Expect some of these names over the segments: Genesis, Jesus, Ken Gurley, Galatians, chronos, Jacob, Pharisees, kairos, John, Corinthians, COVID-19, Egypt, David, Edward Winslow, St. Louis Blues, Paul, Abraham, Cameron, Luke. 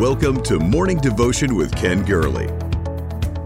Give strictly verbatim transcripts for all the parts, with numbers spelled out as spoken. Welcome to Morning Devotion with Ken Gurley.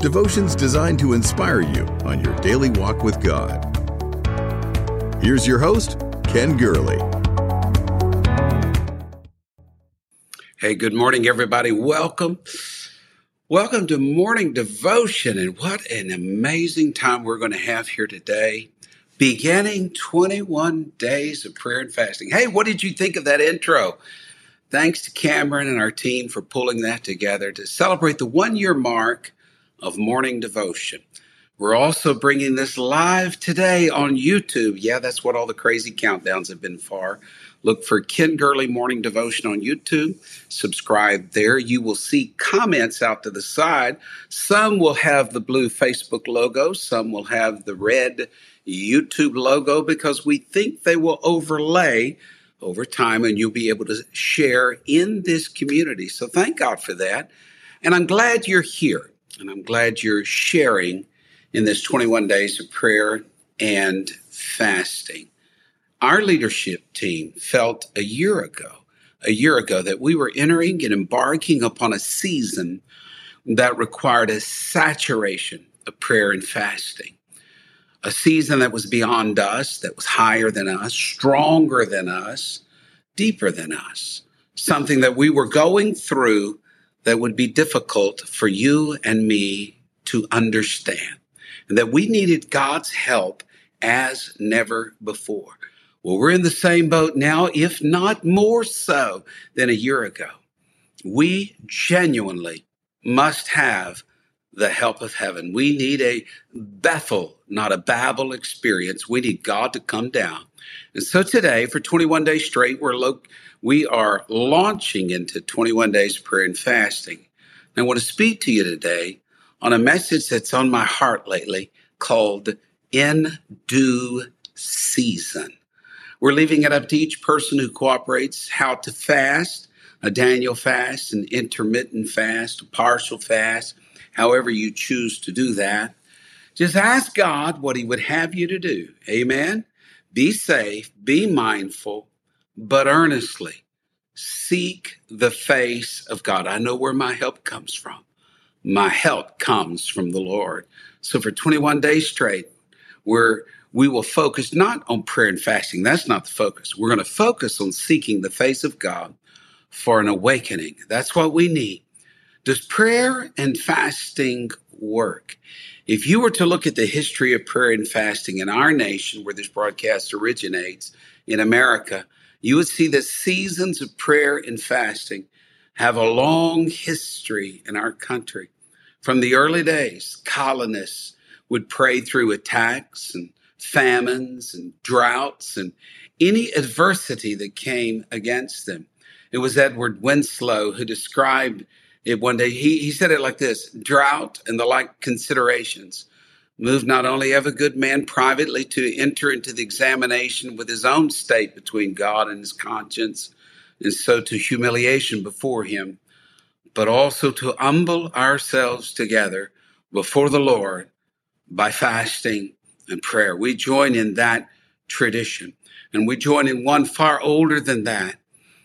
Devotions designed to inspire you on your daily walk with God. Here's your host, Ken Gurley. Hey, good morning, everybody. Welcome. Welcome to Morning Devotion, and what an amazing time we're going to have here today. Beginning twenty-one days of prayer and fasting. Hey, what did you think of that intro? Thanks to Cameron and our team for pulling that together to celebrate the one-year mark of Morning Devotion. We're also bringing this live today on YouTube. Yeah, that's what all the crazy countdowns have been for. Look for Ken Gurley Morning Devotion on YouTube. Subscribe there. You will see comments out to the side. Some will have the blue Facebook logo. Some will have the red YouTube logo because we think they will overlay over time, and you'll be able to share in this community. So thank God for that. And I'm glad you're here, and I'm glad you're sharing in this twenty-one days of prayer and fasting. Our leadership team felt a year ago, a year ago that we were entering and embarking upon a season that required a saturation of prayer and fasting. A season that was beyond us, that was higher than us, stronger than us, deeper than us. Something that we were going through that would be difficult for you and me to understand. And that we needed God's help as never before. Well, we're in the same boat now, if not more so than a year ago. We genuinely must have the help of heaven. We need a Bethel, not a Babel experience. We need God to come down. And so today, for twenty-one days straight, we're lo- we are launching into twenty-one days of prayer and fasting. And I want to speak to you today on a message that's on my heart lately called In Due Season. We're leaving it up to each person who cooperates how to fast, a Daniel fast, an intermittent fast, a partial fast, however you choose to do that. Just ask God what he would have you to do. Amen. Be safe, be mindful, but earnestly seek the face of God. I know where my help comes from. My help comes from the Lord. So for twenty-one days straight, we're, we will focus not on prayer and fasting. That's not the focus. We're going to focus on seeking the face of God for an awakening. That's what we need. Does prayer and fasting work? If you were to look at the history of prayer and fasting in our nation, where this broadcast originates, in America, you would see that seasons of prayer and fasting have a long history in our country. From the early days, colonists would pray through attacks and famines and droughts and any adversity that came against them. It was Edward Winslow who described It one day, he, he said it like this: drought and the like considerations move not only of a good man privately to enter into the examination with his own state between God and his conscience, and so to humiliation before him, but also to humble ourselves together before the Lord by fasting and prayer. We join in that tradition, and we join in one far older than that,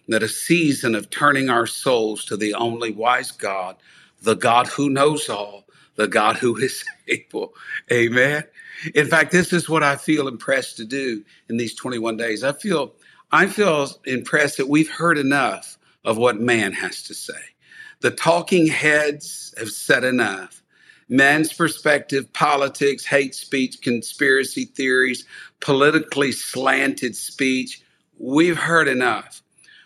that a season of turning our souls to the only wise God, the God who knows all, the God who is able. Amen. In fact, this is what I feel impressed to do in these twenty-one days. I feel, I feel impressed that we've heard enough of what man has to say. The talking heads have said enough. Man's perspective, politics, hate speech, conspiracy theories, politically slanted speech. We've heard enough.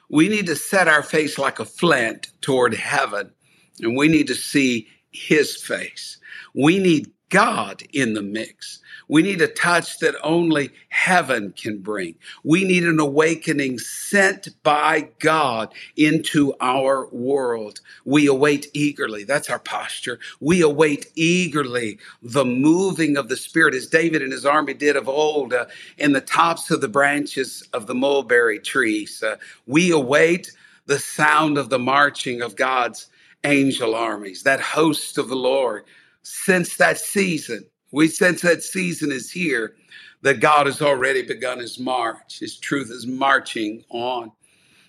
We need to set our face like a flint toward heaven, and we need to see his face. We need God in the mix. We need a touch that only heaven can bring. We need an awakening sent by God into our world. We await eagerly. That's our posture. We await eagerly the moving of the Spirit, as David and his army did of old, uh, in the tops of the branches of the mulberry trees. Uh, we await the sound of the marching of God's angel armies, that host of the Lord. Since that season, we sense that season is here, that God has already begun his march. His truth is marching on.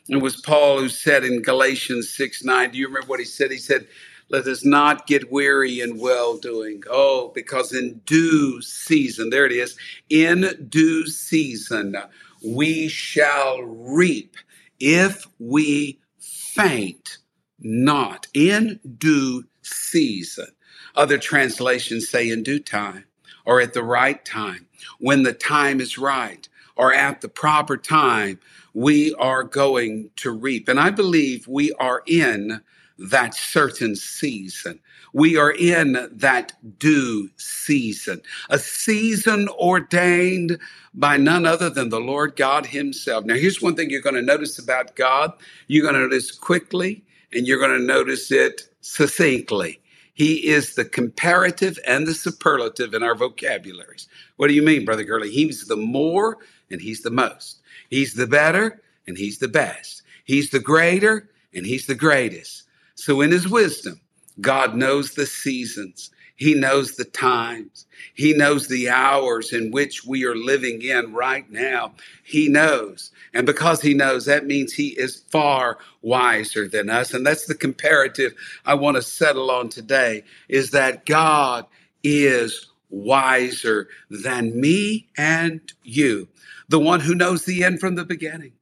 It was Paul who said in Galatians six nine, do you remember what he said? He said, let us not get weary in well-doing. Oh, because in due season, there it is, in due season, we shall reap if we faint not. In due season. Other translations say in due time or at the right time, when the time is right or at the proper time, we are going to reap. And I believe we are in that certain season. We are in that due season, a season ordained by none other than the Lord God himself. Now, here's one thing you're going to notice about God. You're going to notice quickly, and you're going to notice it succinctly. He is the comparative and the superlative in our vocabularies. What do you mean, Brother Gurley? He's the more and he's the most. He's the better and he's the best. He's the greater and he's the greatest. So in his wisdom, God knows the seasons. He knows the times. He knows the hours in which we are living in right now. He knows. And because he knows, that means he is far wiser than us. And that's the comparative I want to settle on today, is that God is wiser than me and you. The one who knows the end from the beginning.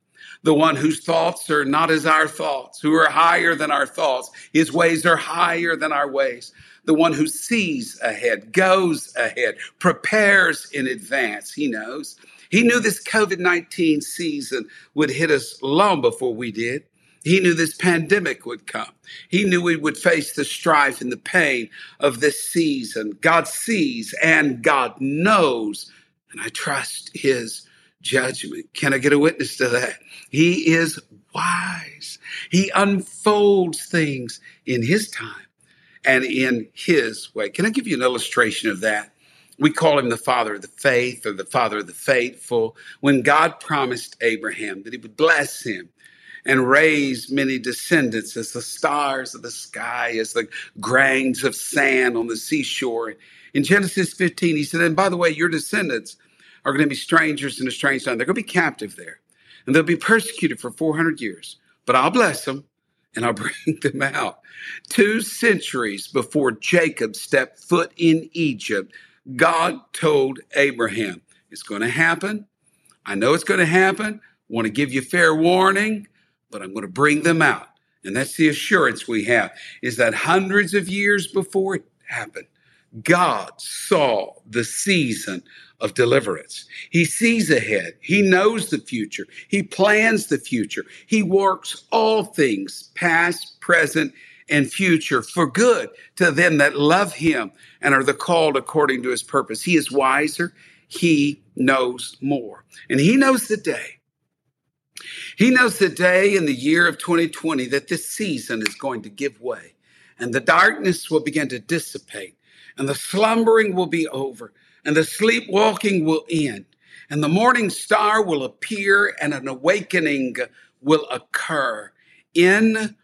The one whose thoughts are not as our thoughts, who are higher than our thoughts. His ways are higher than our ways. The one who sees ahead, goes ahead, prepares in advance. He knows. He knew this covid nineteen season would hit us long before we did. He knew this pandemic would come. He knew we would face the strife and the pain of this season. God sees and God knows, and I trust his judgment. Can I get a witness to that? He is wise. He unfolds things in his time and in his way. Can I give you an illustration of that? We call him the father of the faith or the father of the faithful. When God promised Abraham that he would bless him and raise many descendants as the stars of the sky, as the grains of sand on the seashore. In Genesis fifteen, he said, and by the way, your descendants are going to be strangers in a strange land. They're going to be captive there, and they'll be persecuted for four hundred years. But I'll bless them, and I'll bring them out. Two centuries before Jacob stepped foot in Egypt, God told Abraham, it's going to happen. I know it's going to happen. I want to give you fair warning, but I'm going to bring them out. And that's the assurance we have, is that hundreds of years before it happened, God saw the season of deliverance. He sees ahead. He knows the future. He plans the future. He works all things, past, present, and future, for good to them that love him and are the called according to his purpose. He is wiser. He knows more. And he knows the day. He knows the day in the year of twenty twenty that this season is going to give way, and the darkness will begin to dissipate, and the slumbering will be over, and the sleepwalking will end, and the morning star will appear, and an awakening will occur. In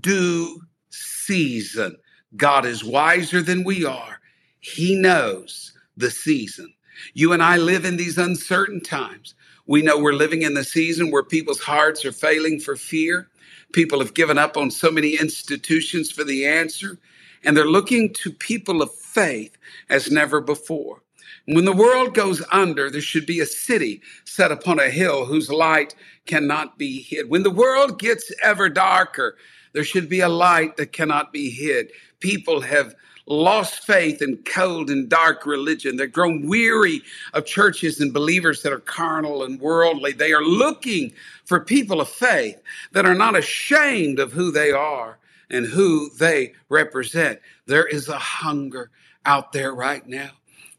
due season, God is wiser than we are. He knows the season. You and I live in these uncertain times. We know we're living in the season where people's hearts are failing for fear. People have given up on so many institutions for the answer, and they're looking to people of faith as never before. When the world goes under, there should be a city set upon a hill whose light cannot be hid. When the world gets ever darker, there should be a light that cannot be hid. People have lost faith in cold and dark religion. They've grown weary of churches and believers that are carnal and worldly. They are looking for people of faith that are not ashamed of who they are and who they represent. There is a hunger out there right now.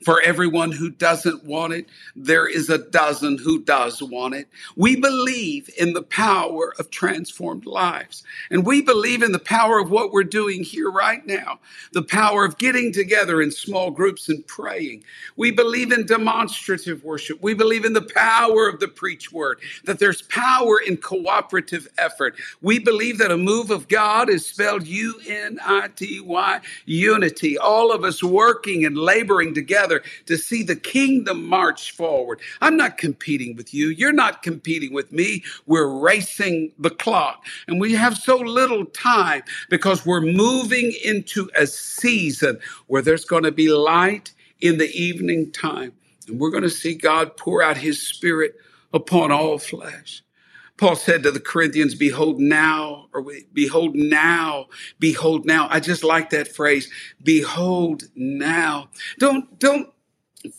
For everyone who doesn't want it, there is a dozen who does want it. We believe in the power of transformed lives. And we believe in the power of what we're doing here right now, the power of getting together in small groups and praying. We believe in demonstrative worship. We believe in the power of the preach word, that there's power in cooperative effort. We believe that a move of God is spelled U N I T Y, unity. All of us working and laboring together together to see the kingdom march forward. I'm not competing with you. You're not competing with me. We're racing the clock. And we have so little time because we're moving into a season where there's going to be light in the evening time. And we're going to see God pour out his spirit upon all flesh. Paul said to the Corinthians, behold now, or behold now, behold now. I just like that phrase, behold now. Don't, don't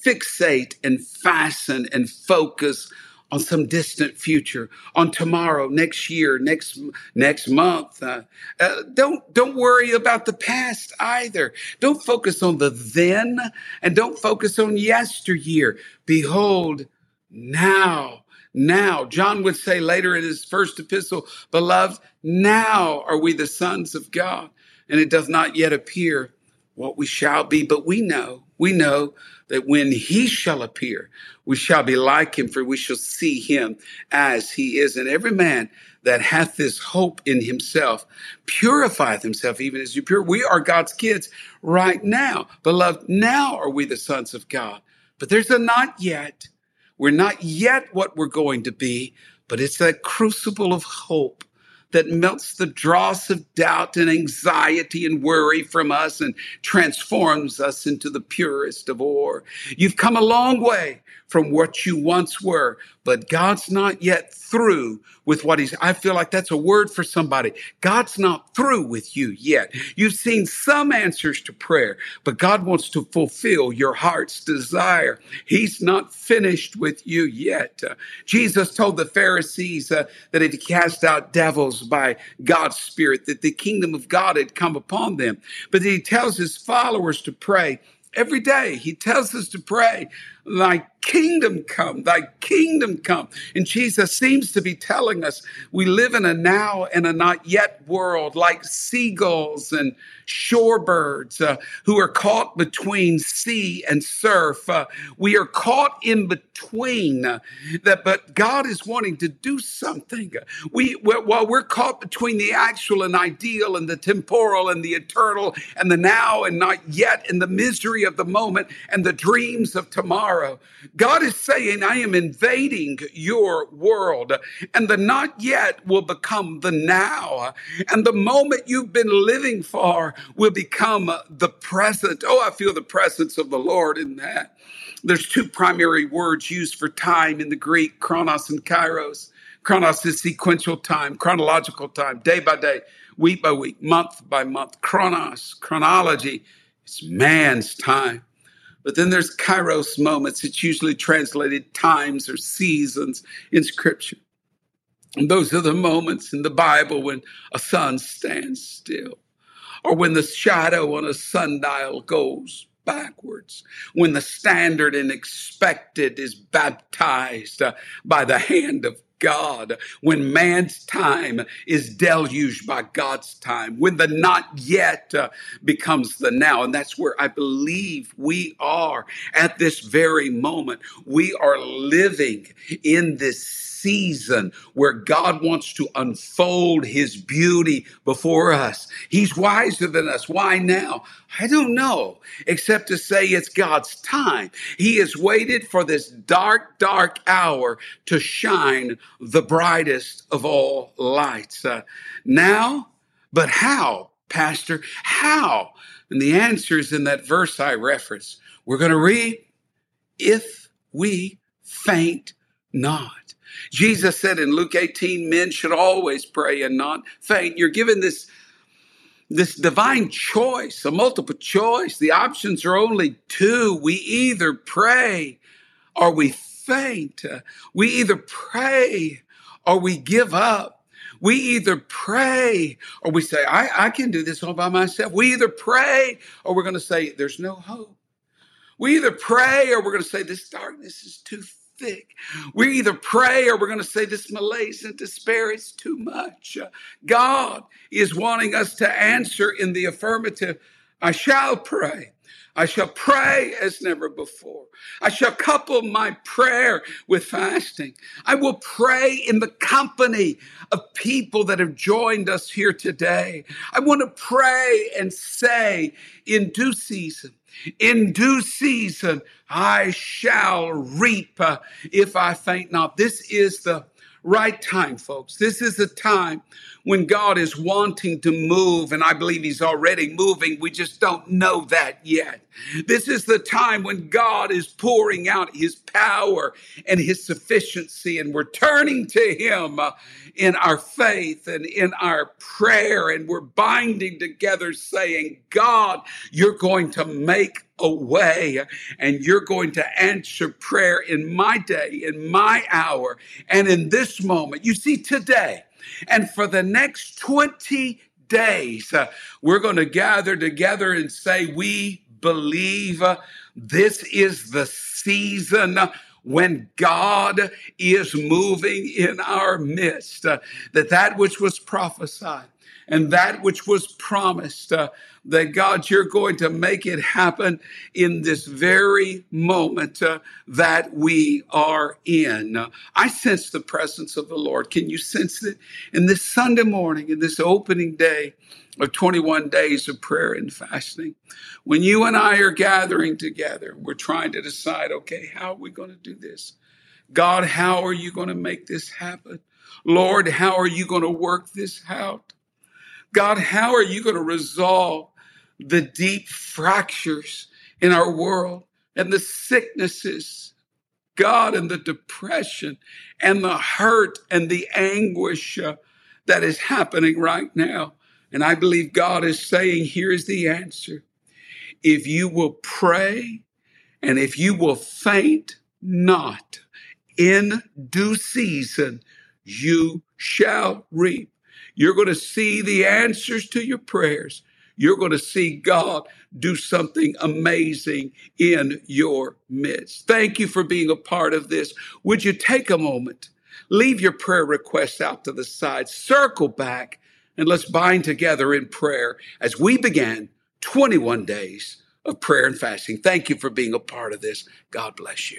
fixate and fasten and focus on some distant future, on tomorrow, next year, next next month. Uh, uh, don't don't worry about the past either. Don't focus on the then and don't focus on yesteryear. Behold now. Now, John would say later in his first epistle, beloved, now are we the sons of God, and it does not yet appear what we shall be, but we know, we know that when he shall appear, we shall be like him, for we shall see him as he is. And every man that hath this hope in himself purifieth himself even as you pure. We are God's kids right now. Beloved, now are we the sons of God, but there's a not yet. We're not yet what we're going to be, but it's that crucible of hope that melts the dross of doubt and anxiety and worry from us and transforms us into the purest of ore. You've come a long way from what you once were, but God's not yet through with what he's, I feel like that's a word for somebody. God's not through with you yet. You've seen some answers to prayer, but God wants to fulfill your heart's desire. He's not finished with you yet. Uh, Jesus told the Pharisees uh, that if he cast out devils by God's Spirit, that the kingdom of God had come upon them. But he tells his followers to pray. Every day, he tells us to pray, thy kingdom come, thy kingdom come. And Jesus seems to be telling us we live in a now and a not yet world, like seagulls and shorebirds uh, who are caught between sea and surf. Uh, we are caught in between, uh, that, but God is wanting to do something. We, we're, while we're caught between the actual and ideal and the temporal and the eternal and the now and not yet and the misery of the moment and the dreams of tomorrow. God is saying, I am invading your world, and the not yet will become the now, and the moment you've been living for will become the present. Oh, I feel the presence of the Lord in that. There's two primary words used for time in the Greek, chronos and kairos. Chronos is sequential time, chronological time, day by day, week by week, month by month. Chronos, chronology, it's man's time. But then there's kairos moments. It's usually translated times or seasons in Scripture. And those are the moments in the Bible when a sun stands still, or when the shadow on a sundial goes backwards, when the standard and expected is baptized uh, by the hand of God, when man's time is deluged by God's time, when the not yet uh, becomes the now. And that's where I believe we are at this very moment. We are living in this season where God wants to unfold his beauty before us. He's wiser than us. Why now? I don't know, except to say it's God's time. He has waited for this dark, dark hour to shine the brightest of all lights. Uh, now, but how, Pastor? How? And the answer is in that verse I referenced. We're going to read, if we faint not. Jesus said in Luke eighteen, men should always pray and not faint. You're given this, this divine choice, a multiple choice. The options are only two. We either pray or we faint. We either pray or we give up. We either pray or we say, I, I can do this all by myself. We either pray or we're going to say, there's no hope. We either pray or we're going to say, this darkness is too thick. Thick. We either pray or we're going to say this malaise and despair is too much. God is wanting us to answer in the affirmative. I shall pray. I shall pray as never before. I shall couple my prayer with fasting. I will pray in the company of people that have joined us here today. I want to pray and say in due season, In due season, I shall reap uh, if I faint not. This is the right time, folks. This is the time when God is wanting to move, and I believe he's already moving. We just don't know that yet. This is the time when God is pouring out his power and his sufficiency, and we're turning to him uh, in our faith and in our prayer, and we're binding together saying, God, you're going to make a way, and you're going to answer prayer in my day, in my hour, and in this moment. You see, today and for the next twenty days, uh, we're going to gather together and say, we believe uh, this is the season uh, when God is moving in our midst, uh, that that which was prophesied and that which was promised, uh, that God, you're going to make it happen in this very moment uh, that we are in. Uh, I sense the presence of the Lord. Can you sense it? In this Sunday morning, in this opening day of twenty-one days of prayer and fasting, when you and I are gathering together, we're trying to decide, okay, how are we going to do this? God, how are you going to make this happen? Lord, how are you going to work this out? God, how are you going to resolve the deep fractures in our world and the sicknesses, God, and the depression and the hurt and the anguish uh, that is happening right now? And I believe God is saying, here is the answer. If you will pray and if you will faint not, in due season, you shall reap. You're going to see the answers to your prayers. You're going to see God do something amazing in your midst. Thank you for being a part of this. Would you take a moment? Leave your prayer requests out to the side. Circle back. And let's bind together in prayer as we begin twenty-one days of prayer and fasting. Thank you for being a part of this. God bless you.